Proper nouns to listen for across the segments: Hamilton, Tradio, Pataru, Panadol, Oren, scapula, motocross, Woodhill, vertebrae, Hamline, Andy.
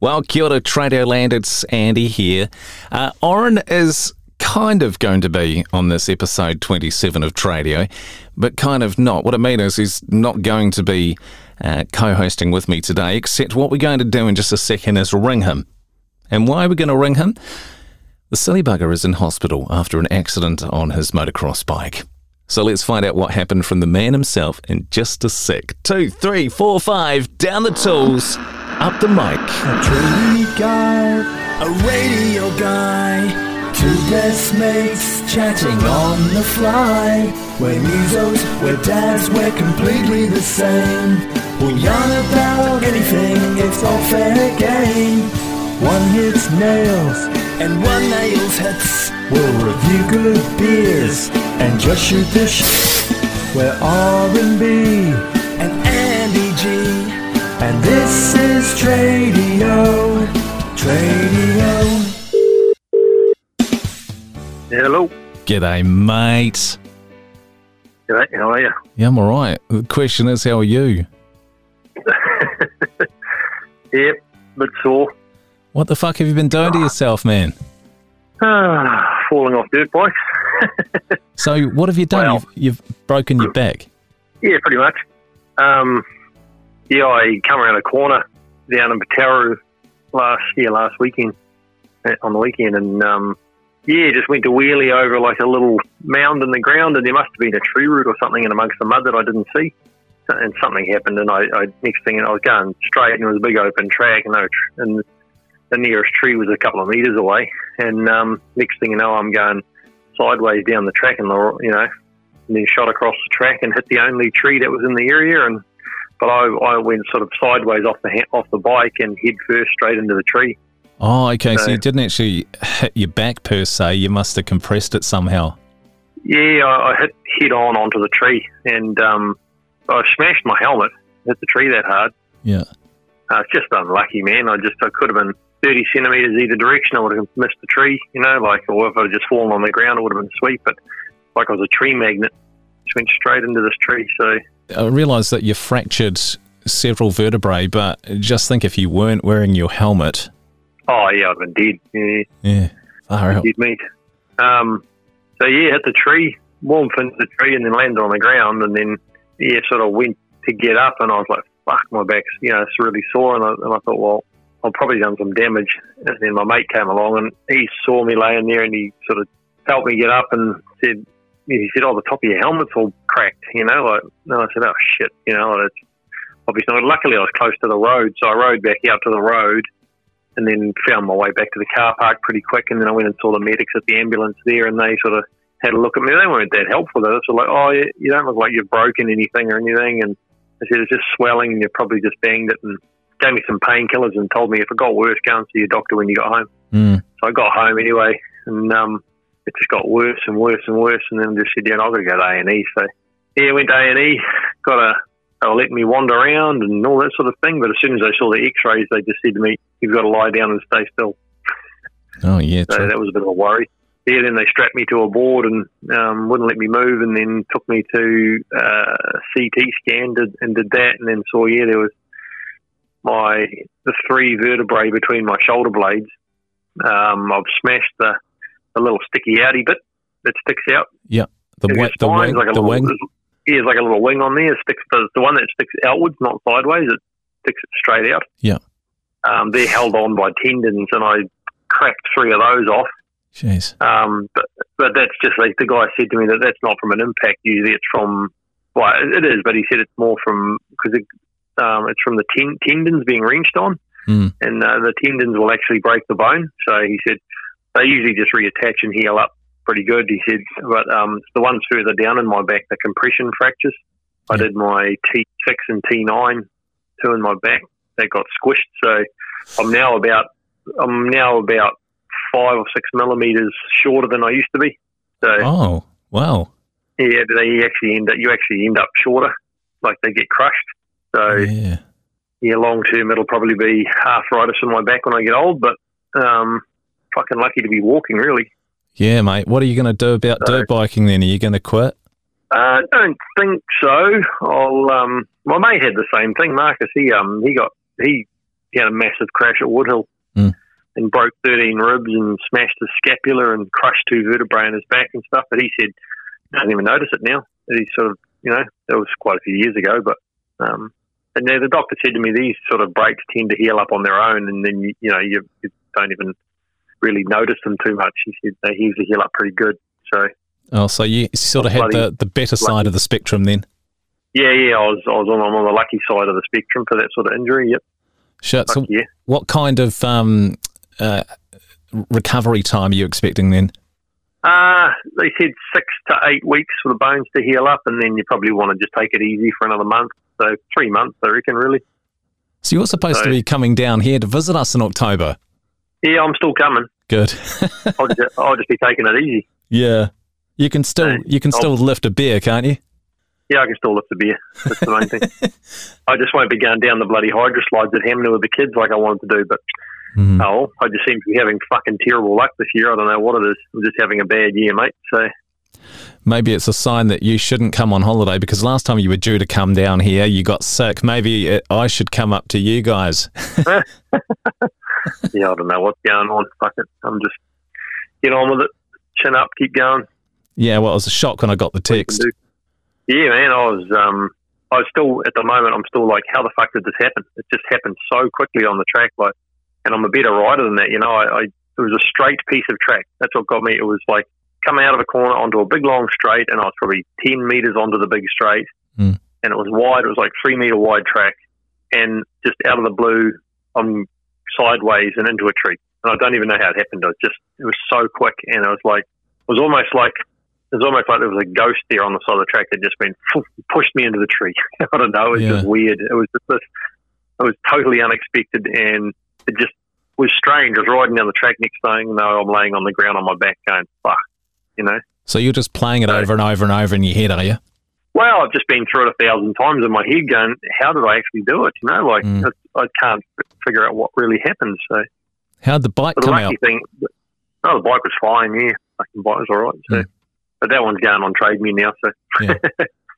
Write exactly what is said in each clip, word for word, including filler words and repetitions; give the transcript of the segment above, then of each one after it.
Well, kia ora, Tradio land, it's Andy here. Uh, Oren is kind of going to be on this episode twenty-seven of Tradio, but kind of not. What I mean is he's not going to be uh, co-hosting with me today, except what we're going to do in just a second is ring him. And why are we going to ring him? The silly bugger is in hospital after an accident on his motocross bike. So let's find out what happened from the man himself in just a sec. Two, three, four, five, down the tools, up the mic. A trainee guy, a radio guy, two best mates chatting on the fly. We're musos, we're dads, we're completely the same. We'll yarn about anything, it's all fair game. One hits nails, and one nails hits. We'll review good beers and just shoot the sh**. We're R and B and Andy G, and this is Tradio, Tradio. Hello. G'day, mate. G'day, how are you? Yeah, I'm alright. The question is, how are you? Yep, bit sore. What the fuck have you been doing to yourself, man? Ah, falling off dirt bikes. So what have you done? Well, you've, you've broken your back. Yeah, pretty much. Um, yeah, I come around a corner down in Pataru last year, last weekend, on the weekend, and um, yeah, just went to wheelie over like a little mound in the ground, and there must have been a tree root or something in amongst the mud that I didn't see, and something happened, and I, I next thing, I was going straight, and it was a big open track, and, no, and the nearest tree was a couple of metres away, and um, next thing you know, I'm going sideways down the track, and the, you know, and then shot across the track and hit the only tree that was in the area. And but I, I went sort of sideways off the ha- off the bike and head first straight into the tree. Oh, okay. So, so you didn't actually hit your back per se. You must have compressed it somehow. Yeah, I, I hit head on onto the tree, and um, I smashed my helmet. Hit the tree that hard. Yeah, uh, it's just unlucky, man. I just I could have been thirty centimetres either direction, I would have missed the tree, you know, like, or if I had just fallen on the ground, it would have been sweet, but like I was a tree magnet, just went straight into this tree, so... I realise that you fractured several vertebrae, but just think if you weren't wearing your helmet... Oh, yeah, I'd been dead, yeah. Yeah, far out. Dead meat. Um, so, yeah, hit the tree, warmed into the tree, and then landed on the ground, and then, yeah, sort of went to get up, and I was like, fuck, my back's, you know, it's really sore, and I, and I thought, well... I've probably done some damage. And then my mate came along and he saw me laying there and he sort of helped me get up and said, he said, oh, the top of your helmet's all cracked, you know. Like, and I said, oh, shit, you know. It's obviously not. Luckily, I was close to the road, so I rode back out to the road and then found my way back to the car park pretty quick. And then I went and saw the medics at the ambulance there and they sort of had a look at me. They weren't that helpful, though. So like, oh, you don't look like you've broken anything or anything. And I said, it's just swelling and you probably just banged it, and gave me some painkillers and told me if it got worse, go and see your doctor when you got home. Mm. So I got home anyway, and um, it just got worse and worse and worse, and then just said, yeah, I've got to go to A and E. So yeah, I went to A and E, got a, they were letting me wander around and all that sort of thing, but as soon as they saw the x-rays, they just said to me, you've got to lie down and stay still. Oh, yeah. So true. That was a bit of a worry. Yeah, then they strapped me to a board and um, wouldn't let me move, and then took me to uh, C T scan did, and did that, and then saw, yeah, there was my the three vertebrae between my shoulder blades. Um, I've smashed the, the little sticky outy bit that sticks out. Yeah, the, w- the wing. Like a the little, wing. Yeah, it's like a little wing on there. It sticks. The, the one that sticks outwards, not sideways. It sticks it straight out. Yeah. Um, they're held on by tendons, and I cracked three of those off. Jeez. Um, but but that's just like the guy said to me that that's not from an impact. Usually, it's from. Well, it is, but he said it's more from because it. Um, it's from the ten- tendons being wrenched on, mm. and uh, the tendons will actually break the bone. So he said they usually just reattach and heal up pretty good. He said, but um, the ones further down in my back, the compression fractures. Yeah. I did my T six and T nine, two in my back. They got squished. So I'm now about I'm now about five or six millimeters shorter than I used to be. So oh wow, yeah, they actually end up you actually end up shorter, like they get crushed. So, yeah, yeah long term, it'll probably be arthritis in my back when I get old, but um, fucking lucky to be walking, really. Yeah, mate. What are you going to do about so, dirt biking then? Are you going to quit? I uh, don't think so. I'll. Um, my mate had the same thing, Marcus. He um, he got he he had a massive crash at Woodhill mm. and broke thirteen ribs and smashed his scapula and crushed two vertebrae in his back and stuff. But he said, I don't even notice it now. He sort of, you know, that was quite a few years ago. But um, and now the doctor said to me, these sort of breaks tend to heal up on their own, and then you, you know you, you don't even really notice them too much. He said they usually heal up pretty good. So oh, so you sort of had the, the better lucky. side of the spectrum then. Yeah, yeah, I was I was on, I'm on the lucky side of the spectrum for that sort of injury. Yep. Sure. Lucky, so yeah. What kind of um, uh, recovery time are you expecting then? Uh, they said six to eight weeks for the bones to heal up, and then you probably want to just take it easy for another month. So three months, I reckon, really. So you're supposed so, to be coming down here to visit us in October. Yeah, I'm still coming. Good. I'll, just, I'll just be taking it easy. Yeah. You can still and you can I'll, still lift a beer, can't you? Yeah, I can still lift a beer. That's the main thing. I just won't be going down the bloody hydro slides at Hamline with the kids like I wanted to do, but mm. oh, I just seem to be having fucking terrible luck this year. I don't know what it is. I'm just having a bad year, mate. So maybe it's a sign that you shouldn't come on holiday, because last time you were due to come down here, you got sick. Maybe it, I should come up to you guys. Yeah, I don't know what's going on. Fuck it. I'm just get on with it. Chin up, keep going. Yeah, well, it was a shock when I got the text. Yeah, man, I was, um, I was still, at the moment, I'm still like, how the fuck did this happen? It just happened so quickly on the track, like, and I'm a better rider than that, you know, I, I it was a straight piece of track. That's what got me. It was like, coming out of a corner onto a big long straight, and I was probably ten metres onto the big straight, mm. and it was wide, it was like three metre wide track, and just out of the blue, I'm sideways and into a tree, and I don't even know how it happened. It was just, it was so quick, and I was like, it was almost like, It was almost like there was a ghost there on the side of the track that just been pushed me into the tree. I don't know. It was yeah. just weird. It was just this. It was totally unexpected, and it just was strange. I was riding down the track next thing, and I'm laying on the ground on my back going, fuck, you know. So you're just playing it so, over and over and over in your head, are you? Well, I've just been through it a thousand times in my head going, how did I actually do it? You know, like mm. I, I can't figure out what really happened. So how'd the bike but come the lucky out? Thing, oh, the bike was fine, yeah. The bike was all right, so. Mm. But that one's going on Trade Me now, so... Yeah.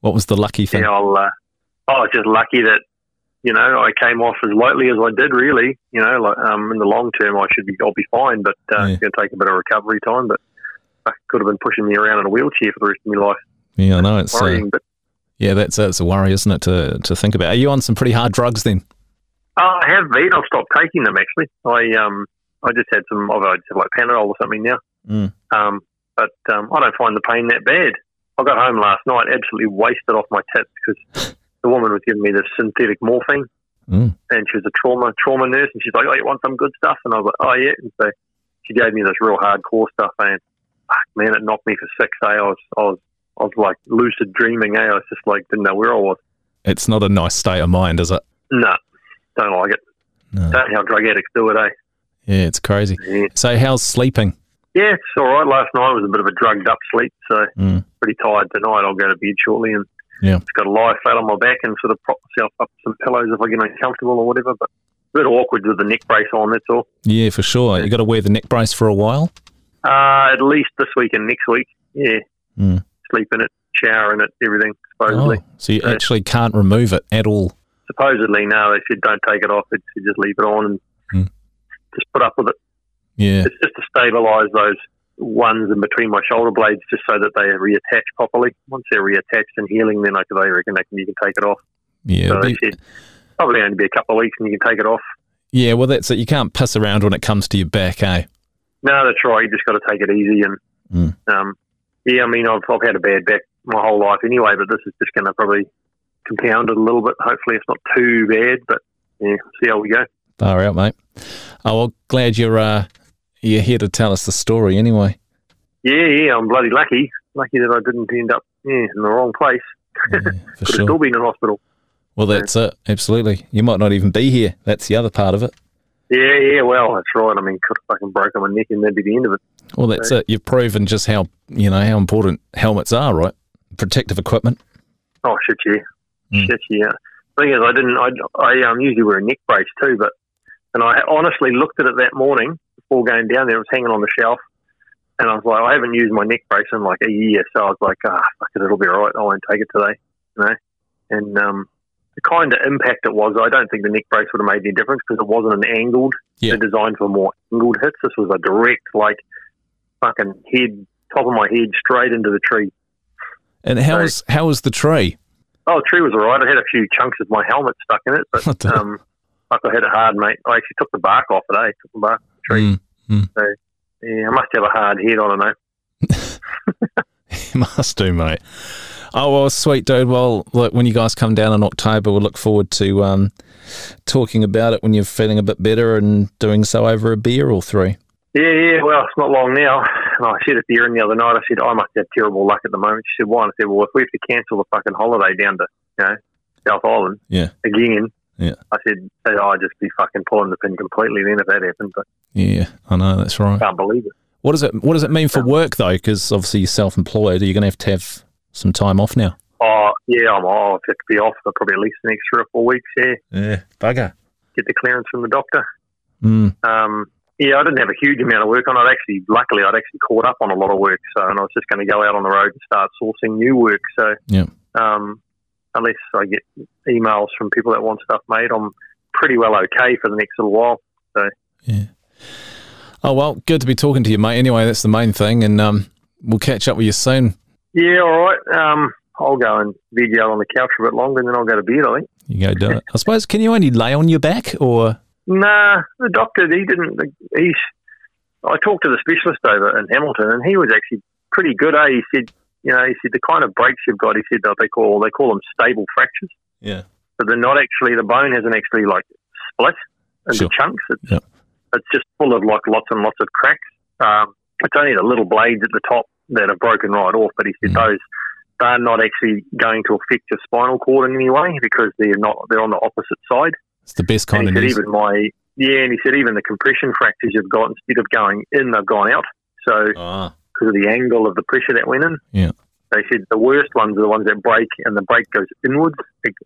What was the lucky thing? Yeah, I'll, uh, I was just lucky that, you know, I came off as lightly as I did, really. You know, like, um, in the long term, I should be, I'll be fine, but uh, yeah. it's going to take a bit of recovery time, but I could have been pushing me around in a wheelchair for the rest of my life. Yeah, I know. It's worrying, uh, but... Yeah, that's uh, it's a worry, isn't it, to to think about. Are you on some pretty hard drugs, then? Uh, I have been. I've stopped taking them, actually. I um, I just had some, although I just have, like, Panadol or something now. Mm. Um. But um, I don't find the pain that bad. I got home last night, absolutely wasted off my tits because the woman was giving me this synthetic morphine, mm. and she was a trauma trauma nurse, and she's like, "Oh, you want some good stuff?" And I was like, "Oh yeah." And so she gave me this real hardcore stuff, and fuck, man, it knocked me for six. Eh? I was, I was, I was like lucid dreaming. Eh? I was just like didn't know where I was. It's not a nice state of mind, is it? No, don't like it. No. That's how drug addicts do it, eh? Yeah, it's crazy. Yeah. So, how's sleeping? Yeah, it's all right. Last night was a bit of a drugged-up sleep, so mm. pretty tired tonight. I'll go to bed shortly, and yeah. just got to lie flat on my back and sort of prop myself up some pillows if I get uncomfortable or whatever. But a bit awkward with the neck brace on, that's all. Yeah, for sure. You got to wear the neck brace for a while. Uh, at least this week and next week. Yeah, mm. sleep in it, shower in it, everything. Supposedly, oh, so you yeah. actually can't remove it at all. Supposedly, no. They said don't take it off. They said just leave it on and mm. just put up with it. Yeah, it's just to stabilise those ones in between my shoulder blades, just so that they reattach properly. Once they're reattached and healing, then I reckon they can, you can take it off. Yeah, so they said probably only be a couple of weeks, and you can take it off. Yeah, well, that's it. You can't piss around when it comes to your back, eh? No, that's right. You just got to take it easy, and mm. um, yeah, I mean, I've, I've had a bad back my whole life anyway, but this is just going to probably compound it a little bit. Hopefully, it's not too bad, but yeah, see how we go. Far out, mate. Oh, well, glad you're. Uh, You're here to tell us the story anyway. Yeah, yeah, I'm bloody lucky. Lucky that I didn't end up yeah, in the wrong place. Yeah, Could sure. have still been in hospital. Well, that's yeah. it, absolutely. You might not even be here. That's the other part of it. Yeah, yeah, well, that's right. I mean, could have fucking broken my neck and that'd be the end of it. Well, that's so. it. You've proven just how, you know, how important helmets are, right? Protective equipment. Oh, shit, yeah. Mm. Shit, yeah. The thing is, I didn't, I, I um, usually wear a neck brace too, but, and I honestly looked at it that morning, before going down there, it was hanging on the shelf, and I was like, I haven't used my neck brace in like a year, so I was like, ah, oh, fuck it, it'll be all right, I won't take it today, you know, and um, the kind of impact it was, I don't think the neck brace would have made any difference because it wasn't an angled. Yeah. They're designed for more angled hits. This was a direct, like, fucking head, top of my head, straight into the tree. And how so, was how was the tree? Oh, the tree was all right. I had a few chunks of my helmet stuck in it, but um, like I had it hard, mate. I actually took the bark off it, eh? Took the bark off the tree. Mm-hmm. So, yeah, I must have a hard head, I don't know. You must do, mate. Oh, well, sweet, dude. Well, look, when you guys come down in October, we'll look forward to um, talking about it when you're feeling a bit better and doing so over a beer or three. Yeah, yeah, well, it's not long now. And I said at the end the other night, I said, I must have terrible luck at the moment. She said, why? And I said, well, if we have to cancel the fucking holiday down to, you know, South Island yeah. again, yeah. I said, oh, I'd just be fucking pulling the pin completely then if that happened. But yeah, I know, that's right. I can't believe it. What does it, what does it mean for work, though? Because obviously you're self-employed. Are you going to have to have some time off now? Oh, yeah, I'm off. I have to be off for probably at least the next three or four weeks, yeah. Yeah, bugger. Get the clearance from the doctor. Mm. Um, yeah, I didn't have a huge amount of work on. I'd actually, luckily, I'd actually caught up on a lot of work, so, and I was just going to go out on the road and start sourcing new work. So yeah. um, unless I get emails from people that want stuff made, I'm pretty well okay for the next little while. So yeah. Oh, well, good to be talking to you, mate. Anyway, that's the main thing, and um, we'll catch up with you soon. Yeah, all right. Um, I'll go and veg out on the couch for a bit longer, and then I'll go to bed, I think. You go do it. I suppose, can you only lay on your back, or...? Nah, the doctor, he didn't... He's, I talked to the specialist over in Hamilton, and he was actually pretty good, eh? He said, you know, he said the kind of breaks you've got, he said, that they call they call them stable fractures. Yeah. But they're not actually... The bone hasn't actually, like, split into sure. chunks. It's, yep. It's just full of like lots and lots of cracks. Um, it's only the little blades at the top that are broken right off, but he said mm. those are not actually going to affect your spinal cord in any way because they're not. They're on the opposite side. It's the best kind and he of said even my yeah, and he said even the compression fractures you've got, instead of going in, they've gone out. So because ah. of the angle of the pressure that went in, yeah. They said the worst ones are the ones that break, and the break goes inwards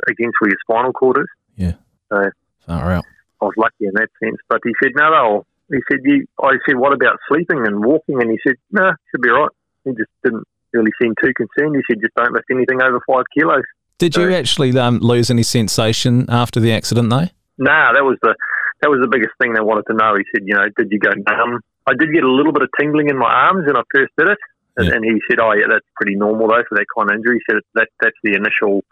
against where your spinal cord is. Yeah. So far out. I was lucky in that sense, but he said, no, no. He said, you, I said, what about sleeping and walking? And he said, no, nah, should be all right. He just didn't really seem too concerned. He said, just don't lift anything over five kilos. Did so, you actually um, lose any sensation after the accident, though? Nah, that was the that was the biggest thing they wanted to know. He said, you know, did you go numb? I did get a little bit of tingling in my arms when I first did it. And, yeah. and he said, oh, yeah, that's pretty normal, though, for that kind of injury. He said, that that's the initial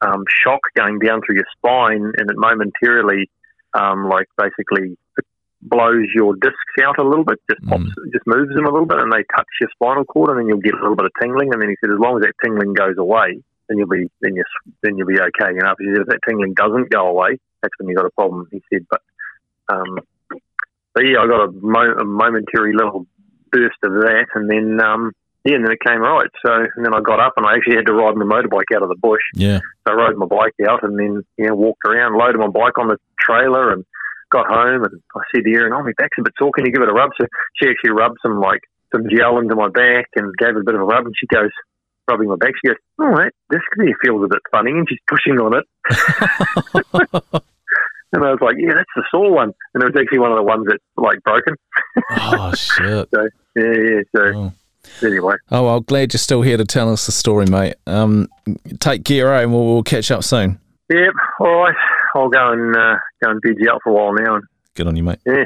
um, shock going down through your spine, and it momentarily... Um, like basically it blows your discs out a little bit, just pops, mm. just moves them a little bit, and they touch your spinal cord, and then you'll get a little bit of tingling. And then he said, as long as that tingling goes away, then you'll be then you then you'll be okay. You know, he said, if that tingling doesn't go away, that's when you got a problem. He said, but um, but yeah, I got a, mo- a momentary little burst of that, and then um, yeah, and then it came right. So and then I got up, and I actually had to ride my motorbike out of the bush. Yeah, so I rode my bike out, and then yeah, walked around, loaded my bike on the trailer and got home, and I said to Erin, oh, my back's a bit sore, can you give it a rub? So she actually rubbed some like some gel into my back and gave it a bit of a rub, and she goes, rubbing my back, she goes, oh, that disc there feels a bit funny, and she's pushing on it. And I was like, yeah, that's the sore one, and it was actually one of the ones that's like broken. Oh, shit. So, yeah, yeah, so... Oh. Anyway. Oh, well, glad you're still here to tell us the story, mate. Um, take care, eh, and we'll, we'll catch up soon. Yep, all right. I'll go and uh, go and bed you out for a while now. And... Good on you, mate. Yeah.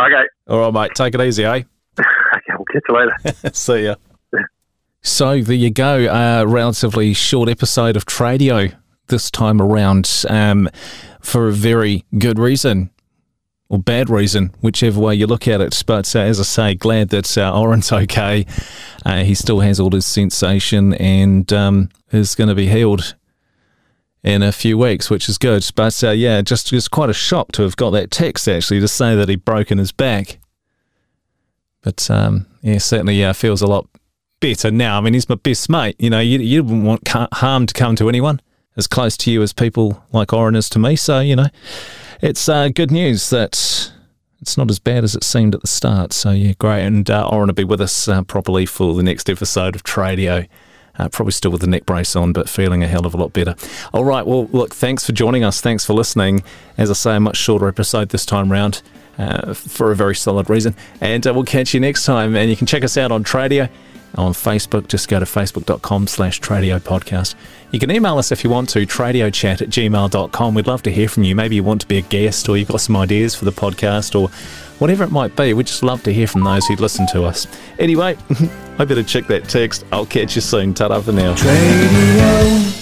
Okay. All right, mate. Take it easy, eh? Okay, we'll catch you later. See ya. Yeah. So there you go. A uh, relatively short episode of Tradio this time around um, for a very good reason. Or bad reason, whichever way you look at it. But uh, as I say, glad that uh, Oren's okay. Uh, he still has all his sensation and um, is going to be healed in a few weeks, which is good. But uh, yeah, just just quite a shock to have got that text actually to say that he'd broken his back. But um, yeah, certainly uh, feels a lot better now. I mean, he's my best mate. You know, you you wouldn't want harm to come to anyone as close to you as people like Oren is to me. So you know. It's uh, good news that it's not as bad as it seemed at the start. So, yeah, great. And uh, Oren will be with us uh, properly for the next episode of Tradio. Uh, probably still with the neck brace on, but feeling a hell of a lot better. All right, well, look, thanks for joining us. Thanks for listening. As I say, a much shorter episode this time round uh, for a very solid reason. And uh, we'll catch you next time. And you can check us out on Tradio on Facebook. Just go to facebook.com slash Tradio Podcast. You can email us if you want to, tradiochat at gmail dot com. We'd love to hear from you. Maybe you want to be a guest, or you've got some ideas for the podcast, or whatever it might be. We'd just love to hear from those who'd listen to us. Anyway, I better check that text. I'll catch you soon. Ta-ra for now. Tradio.